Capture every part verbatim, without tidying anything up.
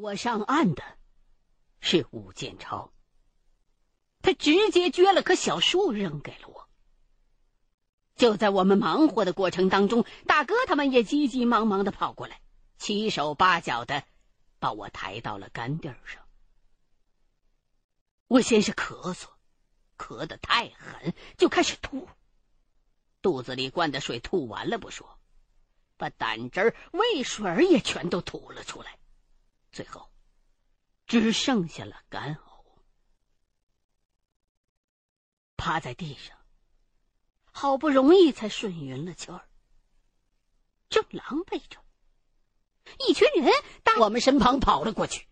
我上岸的是武建超，他直接撅了棵小树扔给了我。就在我们忙活的过程当中，大哥他们也急急忙忙的跑过来，七手八脚的把我抬到了干地上。我先是咳嗽，咳得太狠，就开始吐，肚子里灌的水吐完了不说，把胆汁儿、胃水也全都吐了出来，最后只剩下了干呕。趴在地上，好不容易才顺匀了气儿，正狼狈着，一群人搭我们身旁跑了过去。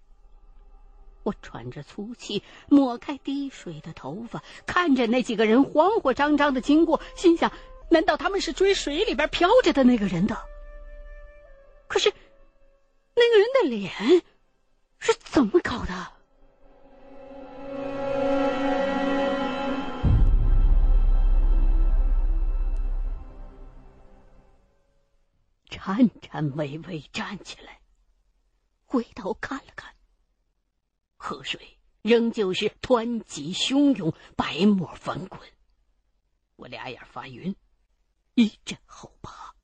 我喘着粗气，抹开滴水的头发，看着那几个人慌慌张张的经过，心想难道他们是追水里边飘着的那个人的？可是那个人的脸是怎么搞的？颤颤巍巍站起来，回头看了看，河水仍旧是湍急汹涌，白沫翻滚。我俩眼发晕，一阵后怕。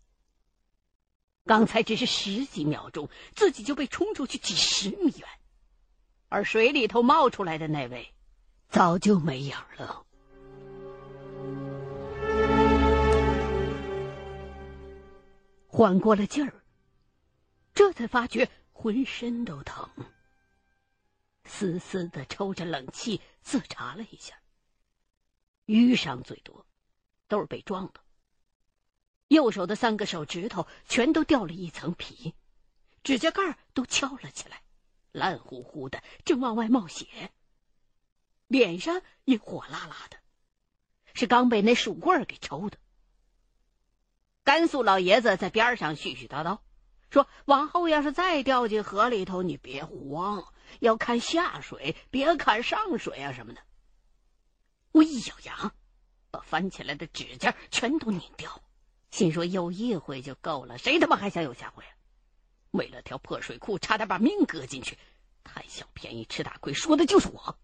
刚才只是十几秒钟，自己就被冲出去几十米远，而水里头冒出来的那位早就没影了。缓过了劲儿，这才发觉浑身都疼，死死的抽着冷气，自查了一下，淤伤最多，都是被撞的。右手的三个手指头全都掉了一层皮，指甲盖都翘了起来，烂乎乎的，正往外冒血。脸上也火辣辣的，是刚被那鼠棍儿给抽的。甘肃老爷子在边上絮絮叨叨说，往后要是再掉进河里头，你别慌，要看下水，别看上水啊什么的。我一咬牙，把翻起来的指甲全都拧掉，心说有一回就够了，谁他妈还想有下回啊？为了条破水裤，差点把命割进去，贪小便宜吃大亏，说的就是我。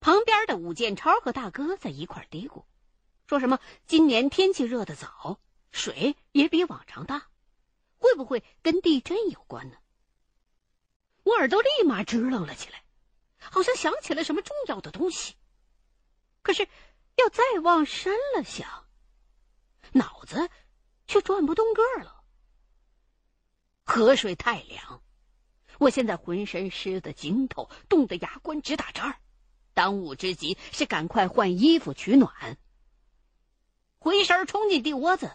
旁边的武建超和大哥在一块嘀咕，说什么今年天气热得早，水也比往常大，会不会跟地震有关呢？我耳朵立马支棱了起来，好像想起了什么重要的东西。可是要再往深了想，脑子却转不动个儿了。河水太凉，我现在浑身湿得筋头，冻得牙关直打颤。当务之急是赶快换衣服取暖。回身冲进地窝子，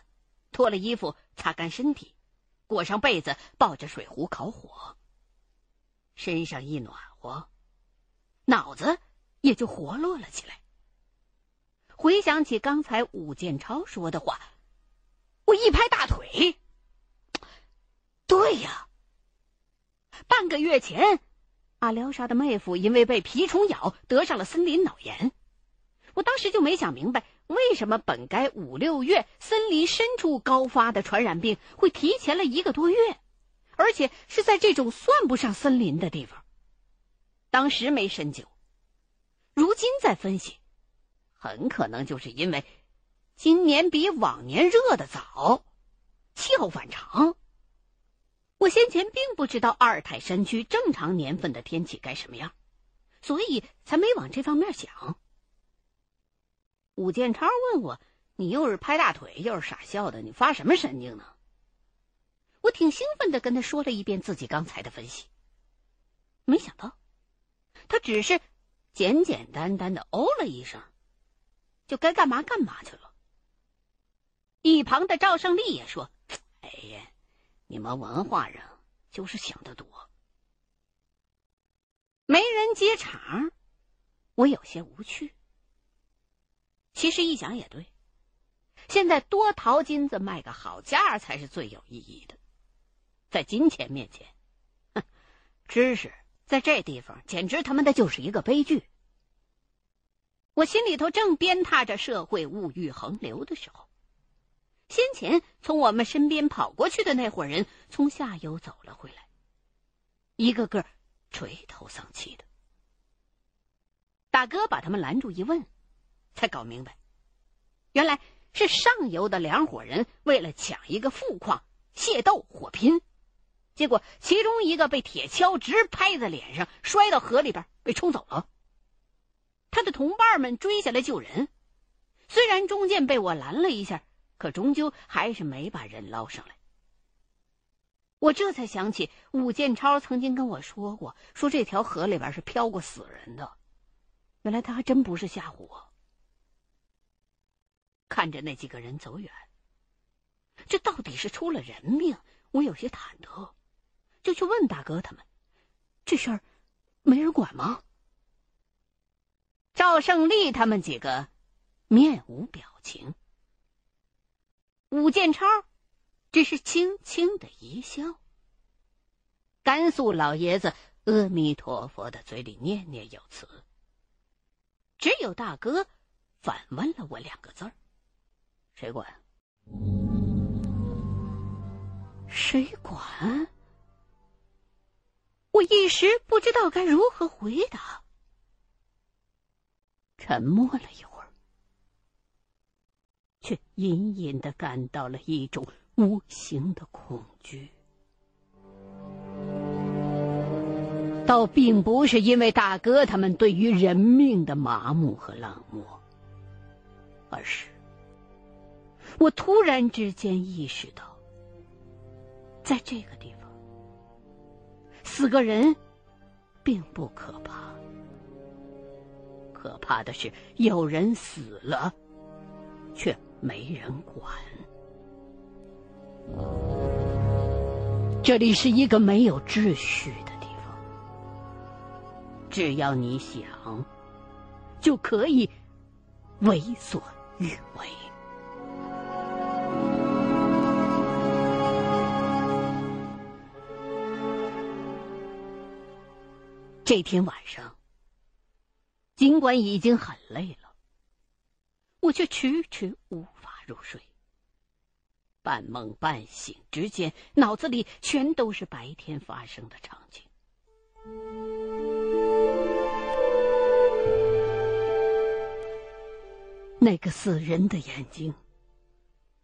脱了衣服擦干身体，裹上被子，抱着水壶烤火。身上一暖和，脑子也就活络了起来。回想起刚才武建超说的话，我一拍大腿，对呀，半个月前阿廖沙的妹夫因为被蜱虫咬得上了森林脑炎，我当时就没想明白，为什么本该五六月森林深处高发的传染病会提前了一个多月，而且是在这种算不上森林的地方。当时没深究，如今再分析，很可能就是因为今年比往年热得早，气候反常。我先前并不知道阿尔泰山区正常年份的天气该什么样，所以才没往这方面想。武建超问我，你又是拍大腿又是傻笑的，你发什么神经呢？我挺兴奋地跟他说了一遍自己刚才的分析，没想到他只是简简单单的哦了一声，就该干嘛干嘛去了。一旁的赵胜利也说，哎呀，你们文化人就是想得多。没人接茬，我有些无趣。其实一想也对，现在多淘金子卖个好价才是最有意义的。在金钱面前，哼，知识在这地方简直他妈的就是一个悲剧。我心里头正鞭挞着社会物欲横流的时候，先前从我们身边跑过去的那伙人从下游走了回来，一个个垂头丧气的。大哥把他们拦住一问，才搞明白，原来是上游的两伙人为了抢一个富矿械斗火拼，结果其中一个被铁锹直拍在脸上，摔到河里边被冲走了。他的同伴们追下来救人，虽然中间被我拦了一下，可终究还是没把人捞上来。我这才想起武建超曾经跟我说过，说这条河里边是漂过死人的，原来他还真不是吓唬我。看着那几个人走远，这到底是出了人命，我有些忐忑，就去问大哥他们，这事儿没人管吗？赵胜利他们几个面无表情，武建超只是轻轻的一笑。甘肃老爷子阿弥陀佛的嘴里念念有词，只有大哥反问了我两个字儿：谁管？谁管？我一时不知道该如何回答，沉默了一会儿，却隐隐的感到了一种无形的恐惧，倒并不是因为大哥他们对于人命的麻木和冷漠，而是我突然之间意识到，在这个地方死个人并不可怕，可怕的是有人死了却没人管。这里是一个没有秩序的地方，只要你想，就可以为所欲为。这天晚上，尽管已经很累了，我却迟迟无法入睡。半梦半醒之间，脑子里全都是白天发生的场景。那个死人的眼睛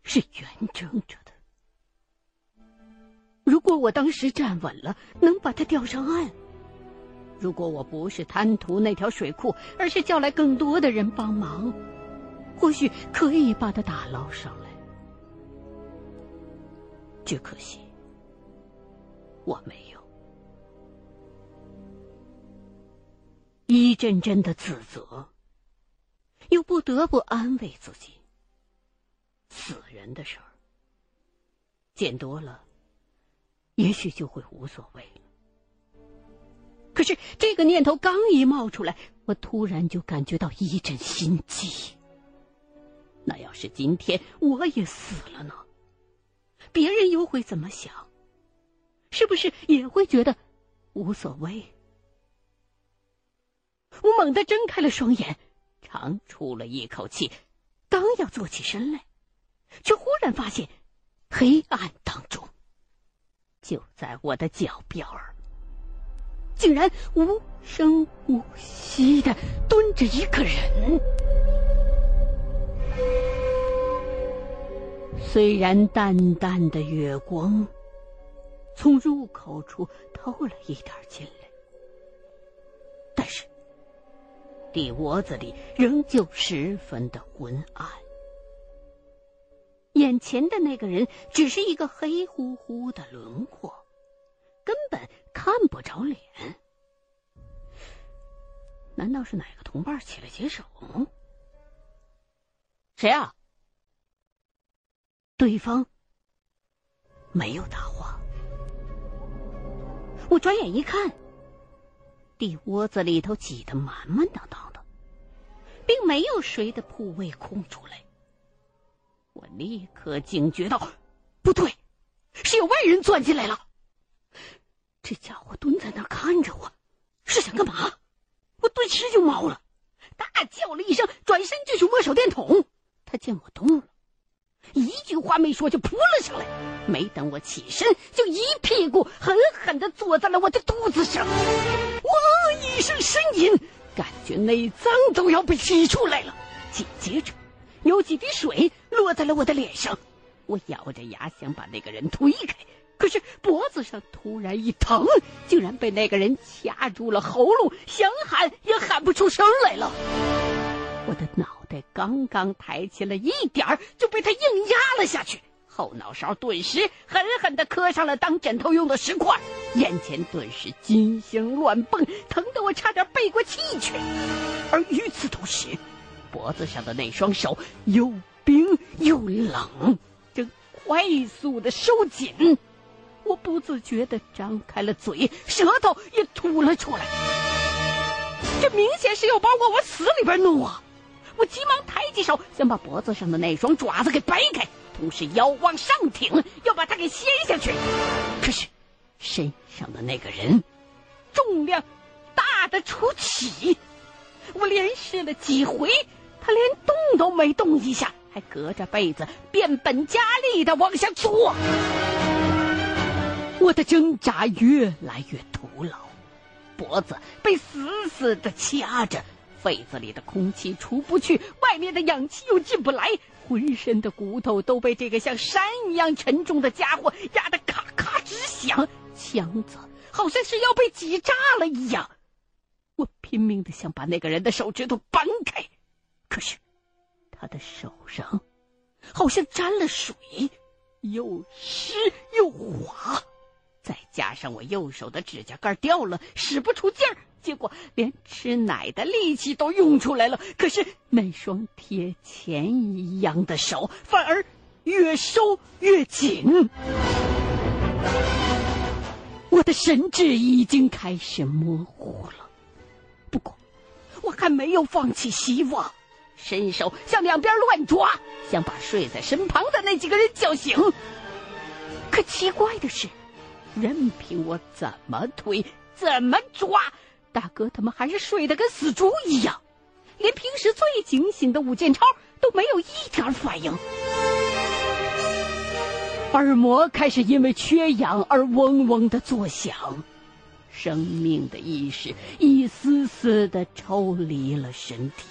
是圆睁着的，如果我当时站稳了，能把它吊上岸。如果我不是贪图那条水库，而是叫来更多的人帮忙，或许可以把它打捞上来。只可惜，我没有。一阵阵的自责，又不得不安慰自己。死人的事儿，见多了，也许就会无所谓了。可是这个念头刚一冒出来，我突然就感觉到一阵心悸。那要是今天我也死了呢？别人又会怎么想？是不是也会觉得无所谓？我猛地睁开了双眼，长出了一口气，刚要坐起身来，却忽然发现黑暗当中，就在我的脚边儿，竟然无声无息地蹲着一个人。虽然淡淡的月光从入口处透了一点进来，但是地窝子里仍旧十分的昏暗。眼前的那个人只是一个黑乎乎的轮廓，根本看不着脸。难道是哪个同伴起来解手？谁啊？对方没有答话。我转眼一看，地窝子里头挤得满满当当的，并没有谁的铺位空出来。我立刻警觉到，不对，是有外人钻进来了。这家伙蹲在那儿看着我，是想干嘛？我顿时就毛了，大叫了一声，转身就去摸手电筒。他见我动了，一句话没说就扑了上来，没等我起身就一屁股狠狠地坐在了我的肚子上。我一声呻吟，感觉内脏都要被挤出来了。紧接着有几滴水落在了我的脸上，我咬着牙想把那个人推开，可是脖子上突然一疼，竟然被那个人掐住了喉咙，想喊也喊不出声来了。我的脑袋刚刚抬起了一点儿，就被他硬压了下去，后脑勺顿时狠狠地磕上了当枕头用的石块，眼前顿时金星乱蹦，疼得我差点背过气去。而与此同时，脖子上的那双手又冰又冷，正快速地收紧。我不自觉地张开了嘴，舌头也吐了出来，这明显是要把我往死里边弄啊！我急忙抬起手，想把脖子上的那双爪子给掰开，同时腰往上挺，要把它给掀下去。可是身上的那个人重量大得出奇，我连试了几回，他连动都没动一下，还隔着被子变本加厉地往下坐。我的挣扎越来越徒劳，脖子被死死地掐着，肺子里的空气出不去，外面的氧气又进不来，浑身的骨头都被这个像山一样沉重的家伙压得咔咔直响，腔子好像是要被挤炸了一样。我拼命地想把那个人的手指头扳开，可是他的手上好像沾了水，又湿又滑，再加上我右手的指甲盖掉了，使不出劲儿，结果连吃奶的力气都用出来了。可是那双铁钳一样的手反而越收越紧，我的神智已经开始模糊了。不过我还没有放弃希望，伸手向两边乱抓，想把睡在身旁的那几个人叫醒。可奇怪的是，任凭我怎么推怎么抓，大哥他们还是睡得跟死猪一样，连平时最警醒的武建超都没有一点反应。耳膜开始因为缺氧而嗡嗡地作响，生命的意识一丝丝地抽离了身体。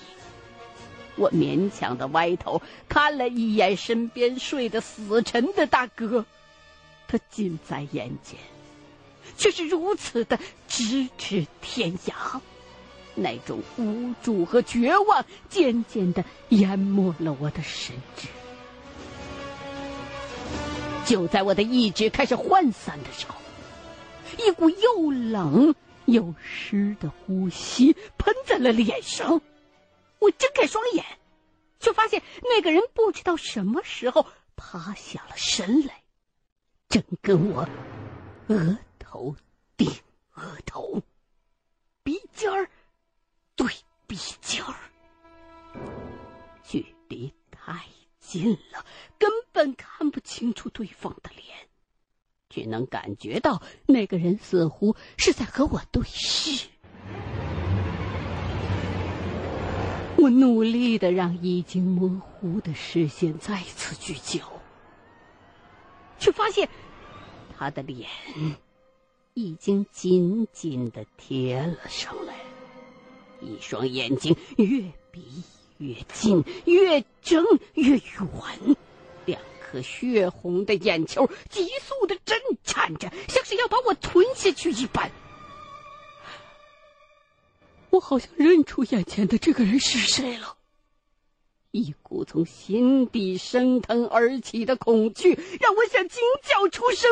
我勉强地歪头看了一眼身边睡得死沉的大哥，他近在眼前，却是如此的咫尺天涯。那种无助和绝望渐渐地淹没了我的神智。就在我的意志开始涣散的时候，一股又冷又湿的呼吸喷在了脸上。我睁开双眼，却发现那个人不知道什么时候爬下了身来，正跟我额头顶额头，鼻尖儿对鼻尖儿，距离太近了，根本看不清楚对方的脸，只能感觉到那个人似乎是在和我对视。我努力地让已经模糊的视线再次聚焦，却发现他的脸已经紧紧地贴了上来，一双眼睛越逼越近，越睁越远，两颗血红的眼球急速地震颤着，像是要把我吞下去一般。我好像认出眼前的这个人是谁了，一股从心底升腾而起的恐惧让我想惊叫出声，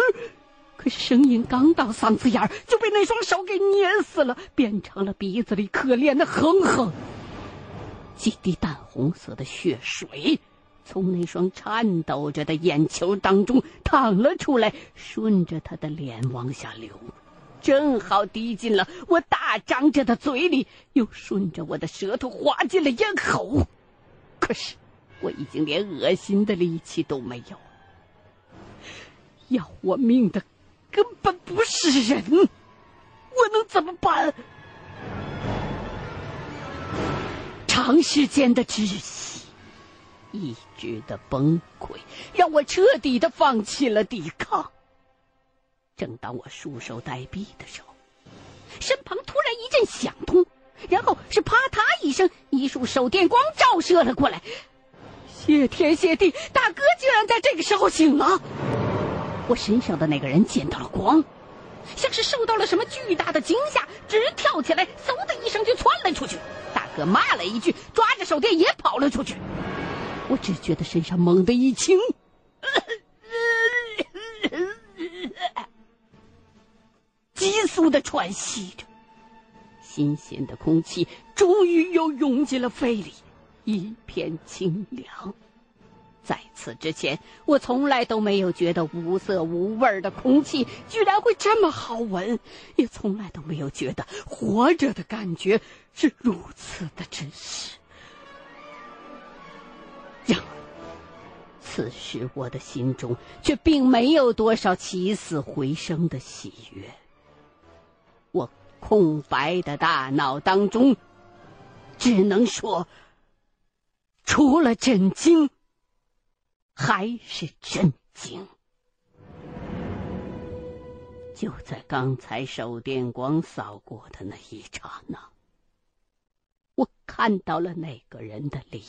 可是声音刚到嗓子眼儿，就被那双手给捏死了，变成了鼻子里可怜的哼哼。几滴淡红色的血水从那双颤抖着的眼球当中淌了出来，顺着他的脸往下流，正好滴进了我大张着的嘴里，又顺着我的舌头滑进了咽喉。可是我已经连恶心的力气都没有，要我命的根本不是人，我能怎么办？长时间的窒息，意志的崩溃，让我彻底的放弃了抵抗。正当我束手待毙的时候，身旁突然一阵响动，然后是啪嗒一声，一束手电光照射了过来。谢天谢地，大哥居然在这个时候醒了！我身上的那个人见到了光，像是受到了什么巨大的惊吓，直跳起来，嗖的一声就窜了出去。大哥骂了一句，抓着手电也跑了出去。我只觉得身上猛地一轻，急速的喘息着，新鲜的空气终于又涌进了肺里，一片清凉。在此之前，我从来都没有觉得无色无味的空气居然会这么好闻，也从来都没有觉得活着的感觉是如此的真实。然而，此时我的心中却并没有多少起死回生的喜悦。我空白的大脑当中，只能说，除了震惊，还是震惊。就在刚才手电光扫过的那一刹那，我看到了那个人的脸。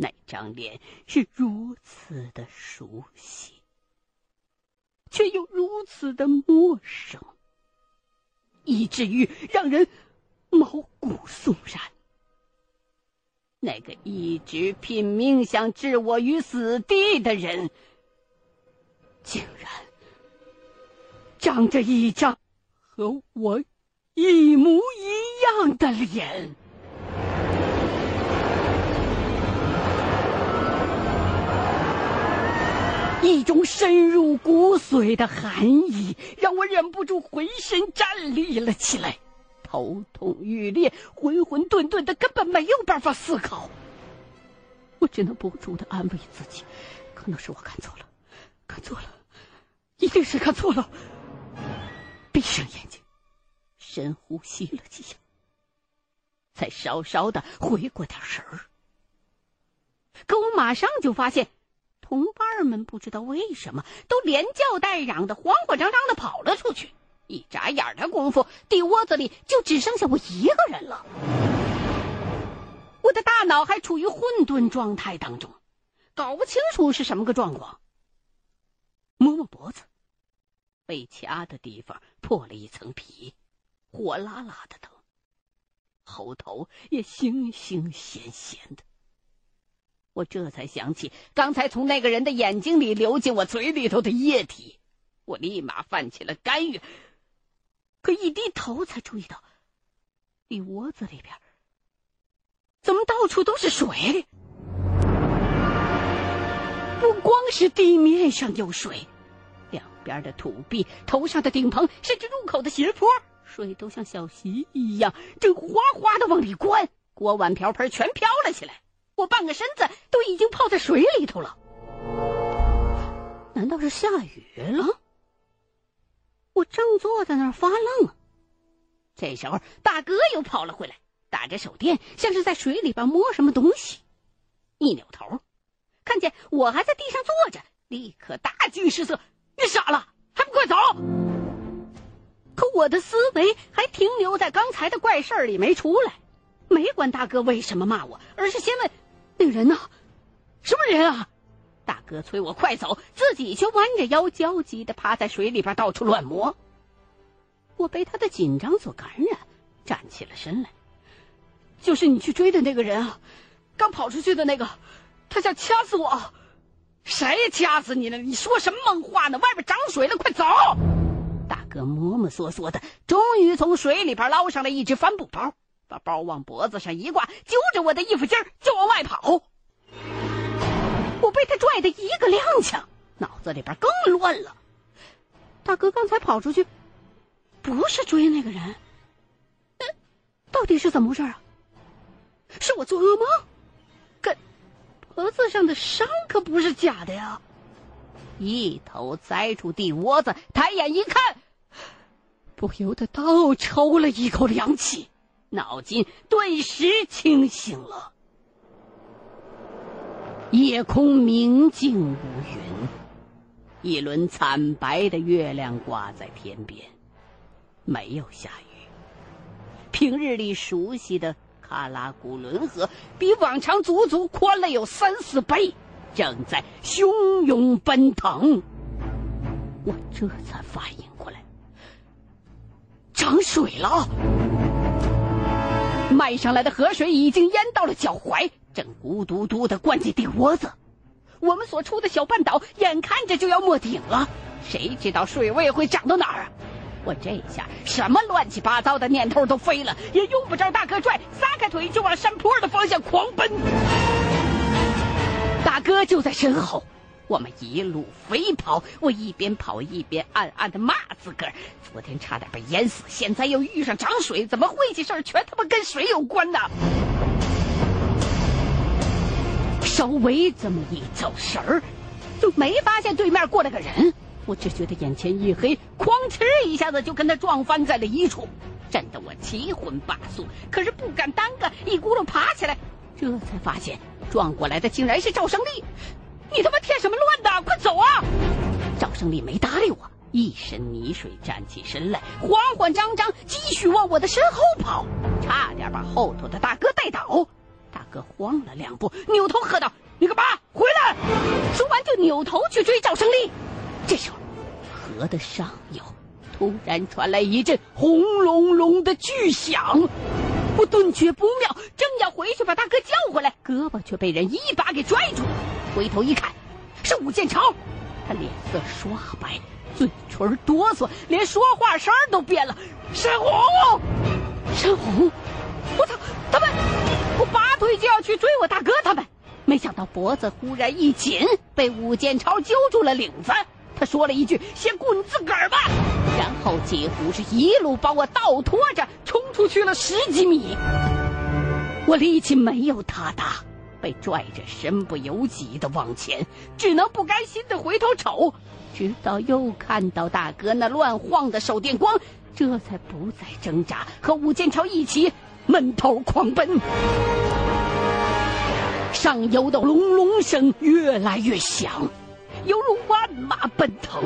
那张脸是如此的熟悉，却又如此的陌生，以至于让人毛骨悚然。那个一直拼命想置我于死地的人，竟然长着一张和我一模一样的脸。一种深入骨髓的寒意让我忍不住浑身站立了起来，头痛欲裂，浑浑沌沌的，根本没有办法思考。我只能不住的安慰自己，可能是我看错了，看错了，一定是看错了。闭上眼睛，深呼吸了几下，才稍稍的回过点神儿。可我马上就发现，同伴们不知道为什么都连叫带嚷的，慌慌张张的跑了出去。一眨眼的功夫，地窝子里就只剩下我一个人了。我的大脑还处于混沌状态当中，搞不清楚是什么个状况。摸摸脖子，被掐的地方破了一层皮，火辣辣的疼，喉头也腥腥咸咸的。我这才想起刚才从那个人的眼睛里流进我嘴里头的液体，我立马泛起了干预。可一低头才注意到，地窝子里边怎么到处都是水？不光是地面上有水，两边的土壁、头上的顶棚，甚至入口的斜坡，水都像小溪一样正哗哗的往里灌，锅碗瓢盆全飘了起来。我半个身子都已经泡在水里头了。难道是下雨了？我正坐在那儿发愣，这时候大哥又跑了回来，打着手电，像是在水里边摸什么东西。一扭头，看见我还在地上坐着，立刻大惊失色：“你傻了，还不快走！”可我的思维还停留在刚才的怪事儿里没出来，没管大哥为什么骂我，而是先问：“那个人呢？什么人啊？”大哥催我快走，自己却弯着腰，焦急地趴在水里边到处乱摸。我被他的紧张所感染，站起了身来。就是你去追的那个人啊，刚跑出去的那个，他想掐死我。谁掐死你了？你说什么梦话呢？外边涨水了，快走！大哥摸摸索索的，终于从水里边捞上了一只帆布包，把包往脖子上一挂，揪着我的衣服襟儿就往外跑。我被他拽得一个踉跄，脑子里边更乱了。大哥刚才跑出去，不是追那个人，那到底是怎么回事啊？是我做噩梦？可脖子上的伤可不是假的呀！一头栽出地窝子，抬眼一看，不由得倒抽了一口凉气，脑筋顿时清醒了。夜空明净无云，一轮惨白的月亮挂在天边，没有下雨。平日里熟悉的喀拉古伦河比往常足足宽了有三四倍，正在汹涌奔腾。我这才反应过来，涨水了！漫上来的河水已经淹到了脚踝，正咕嘟嘟地灌进地窝子。我们所处的小半岛眼看着就要没顶了，谁知道水位会涨到哪儿啊？我这下什么乱七八糟的念头都飞了，也用不着大哥拽，撒开腿就往山坡的方向狂奔。大哥就在身后，我们一路飞跑。我一边跑一边暗暗地骂自个儿，昨天差点被淹死，现在又遇上涨水，怎么晦气事儿全他妈跟水有关呢？稍微这么一走神儿，就没发现对面过来个人，我只觉得眼前一黑，哐哧一下子就跟他撞翻在了一处，震得我七荤八素，可是不敢耽搁，一咕噜爬起来，这才发现撞过来的竟然是赵胜利。你他妈添什么乱呢？快走啊！赵胜利没搭理我，一身泥水站起身来，慌慌张张继续往我的身后跑，差点把后头的大哥带倒。大哥慌了两步，扭头喝道：“你干嘛？回来！”说完就扭头去追赵胜利。这时候，河的上游突然传来一阵轰隆隆的巨响，我顿觉不妙，正要回去把大哥叫回来，胳膊却被人一把给拽住。回头一看，是武建超，他脸色刷白，嘴唇哆嗦，连说话声都变了。沈红，沈红，我操！他们，我拔腿就要去追我大哥他们，没想到脖子忽然一紧，被武建超揪住了领子。他说了一句：“先顾你自个儿吧。”然后几乎是一路把我倒拖着冲出去了十几米。我力气没有他大，被拽着身不由己的往前，只能不甘心的回头瞅，直到又看到大哥那乱晃的手电光，这才不再挣扎，和武建超一起闷头狂奔。上游的隆隆声越来越响，犹如万马奔腾，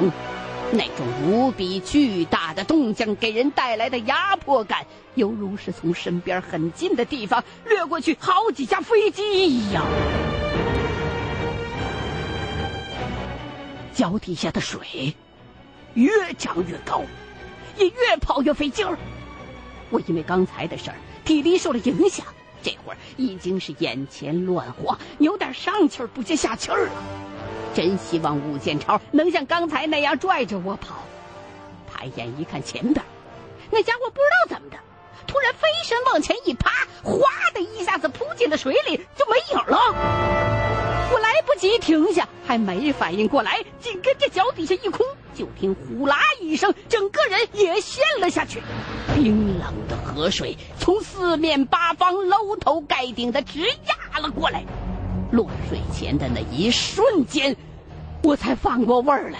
那种无比巨大的动静给人带来的压迫感，犹如是从身边很近的地方掠过去好几架飞机一样。脚底下的水越涨越高，也越跑越费劲儿。我因为刚才的事儿体力受了影响，这会儿已经是眼前乱晃，有点上气儿不接下气儿了。真希望武建超能像刚才那样拽着我跑。抬眼一看前边，那家伙不知道怎么的，突然飞身往前一趴，哗的一下子扑进了水里，就没影了。我来不及停下，还没反应过来，紧跟着脚底下一空，就听呼啦一声，整个人也陷了下去。冰冷的河水从四面八方搂头盖顶的直压了过来。落水前的那一瞬间，我才反过味儿来，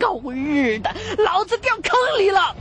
狗日的，老子掉坑里了！